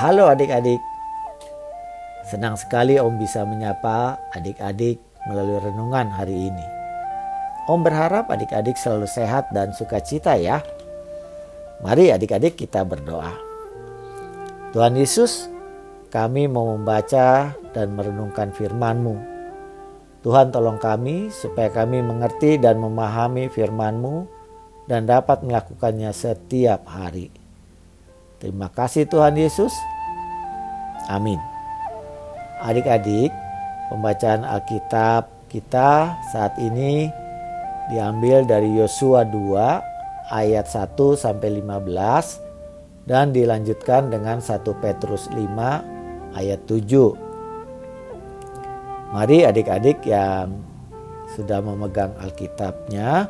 Halo adik-adik, senang sekali Om bisa menyapa adik-adik melalui renungan hari ini. Om berharap adik-adik selalu sehat dan sukacita ya. Mari adik-adik kita berdoa. Tuhan Yesus, kami mau membaca dan merenungkan firman-Mu. Tuhan tolong kami supaya kami mengerti dan memahami firman-Mu dan dapat melakukannya setiap hari. Terima kasih Tuhan Yesus. Amin. Adik-adik, pembacaan Alkitab kita saat ini diambil dari Yosua 2 ayat 1 sampai 15 dan dilanjutkan dengan 1 Petrus 5 ayat 7. Mari adik-adik yang sudah memegang Alkitabnya,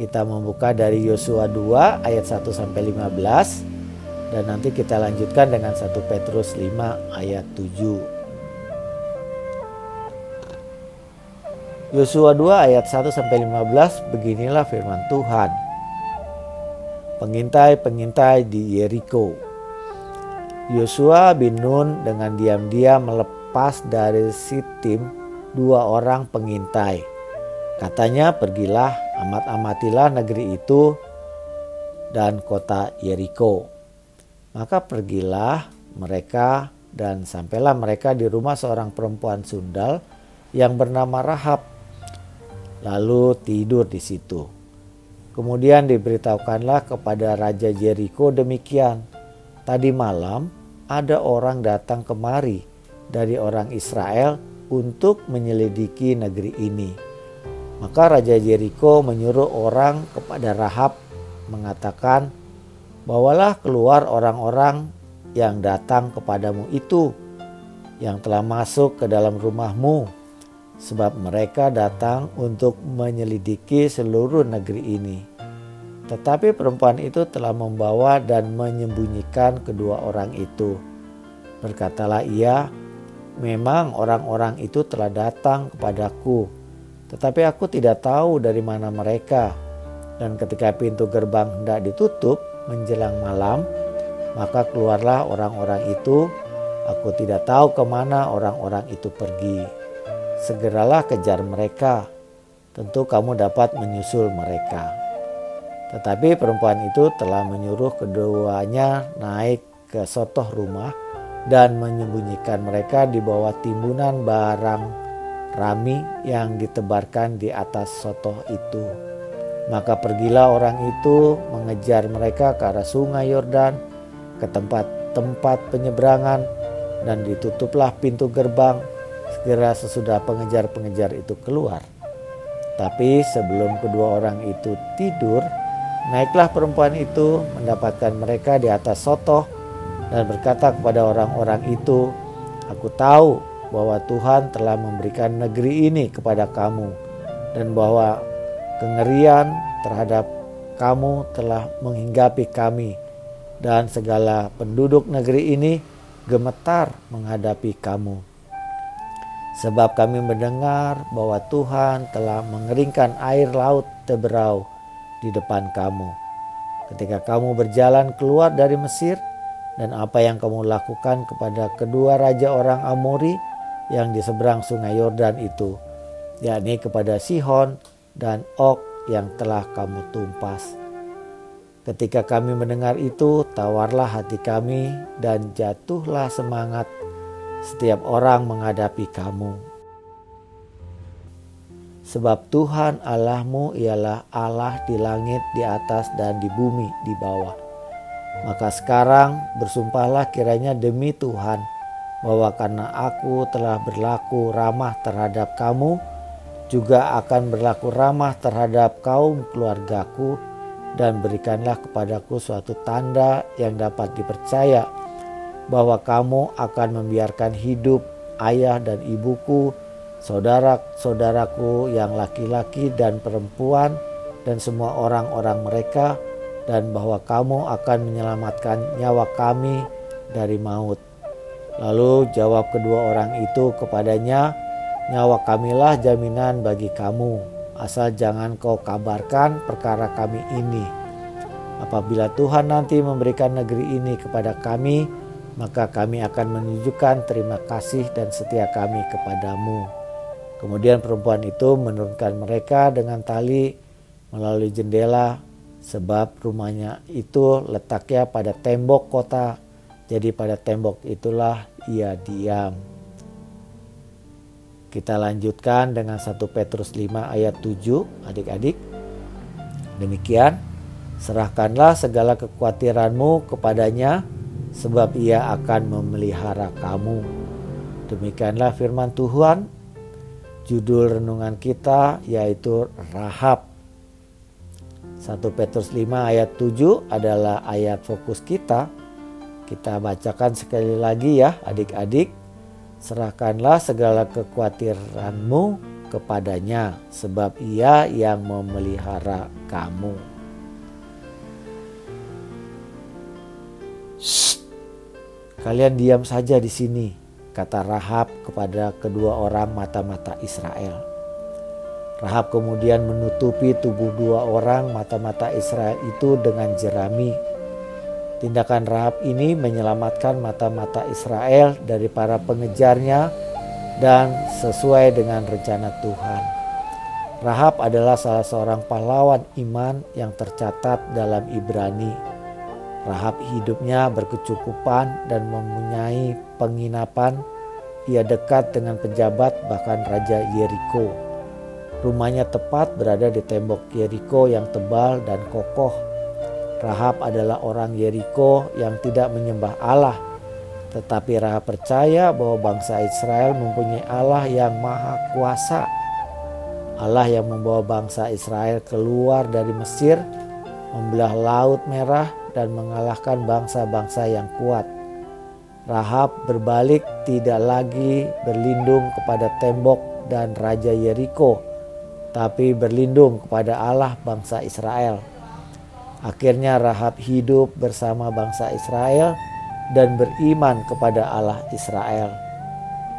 kita membuka dari Yosua 2 ayat 1 sampai 15 dan nanti kita lanjutkan dengan 1 Petrus 5 ayat 7. Yosua 2 ayat 1 sampai 15, beginilah firman Tuhan. Pengintai-pengintai di Yeriko. Yosua bin Nun dengan diam-diam melepas dari Sitim 2 orang pengintai. Katanya, pergilah amat-amatilah negeri itu dan kota Yeriko. Maka pergilah mereka dan sampailah mereka di rumah seorang perempuan sundal yang bernama Rahab, lalu tidur di situ. Kemudian diberitahukanlah kepada Raja Yeriko demikian, tadi malam ada orang datang kemari dari orang Israel untuk menyelidiki negeri ini. Maka Raja Yeriko menyuruh orang kepada Rahab mengatakan, bawalah keluar orang-orang yang datang kepadamu itu, yang telah masuk ke dalam rumahmu, sebab mereka datang untuk menyelidiki seluruh negeri ini. Tetapi perempuan itu telah membawa dan menyembunyikan kedua orang itu. Berkatalah ia, memang orang-orang itu telah datang kepadaku, tetapi aku tidak tahu dari mana mereka. Dan ketika pintu gerbang hendak ditutup menjelang malam, maka keluarlah orang-orang itu. Aku tidak tahu kemana orang-orang itu pergi. Segeralah kejar mereka. Tentu kamu dapat menyusul mereka. Tetapi perempuan itu telah menyuruh keduanya naik ke sotoh rumah dan menyembunyikan mereka di bawah timbunan barang rami yang ditebarkan di atas sotoh itu. Maka pergilah orang itu mengejar mereka ke arah sungai Yordan, ke tempat-tempat penyeberangan, dan ditutuplah pintu gerbang segera sesudah pengejar-pengejar itu keluar. Tapi sebelum kedua orang itu tidur, naiklah perempuan itu mendapatkan mereka di atas sotoh dan berkata kepada orang-orang itu, aku tahu bahwa Tuhan telah memberikan negeri ini kepada kamu dan bahwa kengerian terhadap kamu telah menghinggapi kami dan segala penduduk negeri ini gemetar menghadapi kamu. Sebab kami mendengar bahwa Tuhan telah mengeringkan air laut Teberau di depan kamu ketika kamu berjalan keluar dari Mesir, dan apa yang kamu lakukan kepada kedua raja orang Amori yang di seberang sungai Yordan itu, yakni kepada Sihon dan Og yang telah kamu tumpas. Ketika kami mendengar itu, tawarlah hati kami dan jatuhlah semangat setiap orang menghadapi kamu. Sebab Tuhan Allahmu ialah Allah di langit di atas dan di bumi di bawah. Maka sekarang bersumpahlah kiranya demi Tuhan, bahwa karena aku telah berlaku ramah terhadap kamu, juga akan berlaku ramah terhadap kaum keluargaku, dan berikanlah kepadaku suatu tanda yang dapat dipercaya, bahwa kamu akan membiarkan hidup ayah dan ibuku, saudara-saudaraku yang laki-laki dan perempuan, dan semua orang-orang mereka, dan bahwa kamu akan menyelamatkan nyawa kami dari maut. Lalu jawab kedua orang itu kepadanya, nyawa kamilah jaminan bagi kamu, asal jangan kau kabarkan perkara kami ini. Apabila Tuhan nanti memberikan negeri ini kepada kami, maka kami akan menunjukkan terima kasih dan setia kami kepadamu. Kemudian perempuan itu menurunkan mereka dengan tali melalui jendela, sebab rumahnya itu letaknya pada tembok kota, jadi pada tembok itulah ia diam. Kita lanjutkan dengan 1 Petrus 5 ayat 7, adik-adik. Demikian, serahkanlah segala kekhawatiranmu kepadanya, sebab ia akan memelihara kamu. Demikianlah firman Tuhan. Judul renungan kita yaitu Rahab. 1 Petrus 5 ayat 7 adalah ayat fokus kita. Kita bacakan sekali lagi ya adik-adik. Serahkanlah segala kekhawatiranmu kepadanya, sebab ia yang memelihara kamu. Kalian diam saja di sini, kata Rahab kepada kedua orang mata-mata Israel. Rahab kemudian menutupi tubuh dua orang mata-mata Israel itu dengan jerami. Tindakan Rahab ini menyelamatkan mata-mata Israel dari para pengejarnya dan sesuai dengan rencana Tuhan. Rahab adalah salah seorang pahlawan iman yang tercatat dalam Ibrani. Rahab hidupnya berkecukupan dan mempunyai penginapan. Ia dekat dengan pejabat bahkan Raja Yeriko. Rumahnya tepat berada di tembok Yeriko yang tebal dan kokoh. Rahab adalah orang Yeriko yang tidak menyembah Allah, tetapi Rahab percaya bahwa bangsa Israel mempunyai Allah yang maha kuasa. Allah yang membawa bangsa Israel keluar dari Mesir, membelah Laut Merah dan mengalahkan bangsa-bangsa yang kuat. Rahab berbalik tidak lagi berlindung kepada tembok dan Raja Yeriko, tapi berlindung kepada Allah bangsa Israel. Akhirnya Rahab hidup bersama bangsa Israel dan beriman kepada Allah Israel.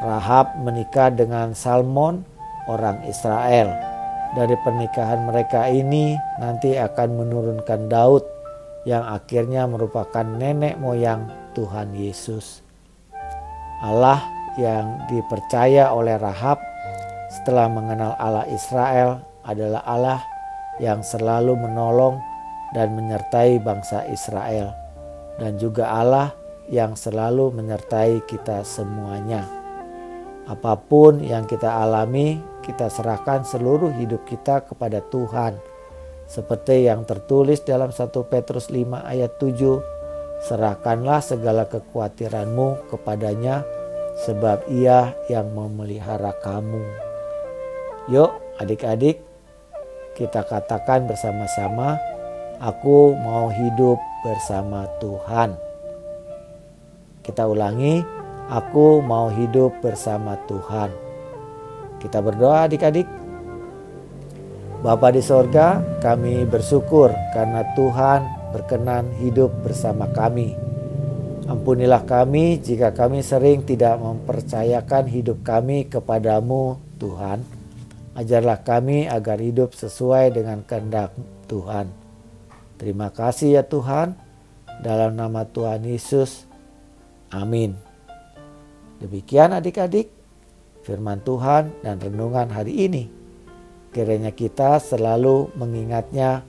Rahab menikah dengan Salmon, orang Israel. Dari pernikahan mereka ini nanti akan menurunkan Daud yang akhirnya merupakan nenek moyang Tuhan Yesus. Allah yang dipercaya oleh Rahab setelah mengenal Allah Israel adalah Allah yang selalu menolong dan menyertai bangsa Israel, dan juga Allah yang selalu menyertai kita semuanya. Apapun yang kita alami, kita serahkan seluruh hidup kita kepada Tuhan. Seperti yang tertulis dalam 1 Petrus 5 ayat 7, serahkanlah segala kekhawatiranmu kepadanya, sebab ia yang memelihara kamu. Yuk adik-adik, kita katakan bersama-sama, aku mau hidup bersama Tuhan. Kita ulangi, aku mau hidup bersama Tuhan. Kita berdoa adik-adik. Bapa di sorga, kami bersyukur karena Tuhan berkenan hidup bersama kami. Ampunilah kami jika kami sering tidak mempercayakan hidup kami kepadamu Tuhan. Ajarlah kami agar hidup sesuai dengan kehendak Tuhan. Terima kasih ya Tuhan, dalam nama Tuhan Yesus, amin. Demikian adik-adik, firman Tuhan dan renungan hari ini. Kiranya kita selalu mengingatnya,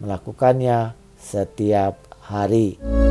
melakukannya setiap hari.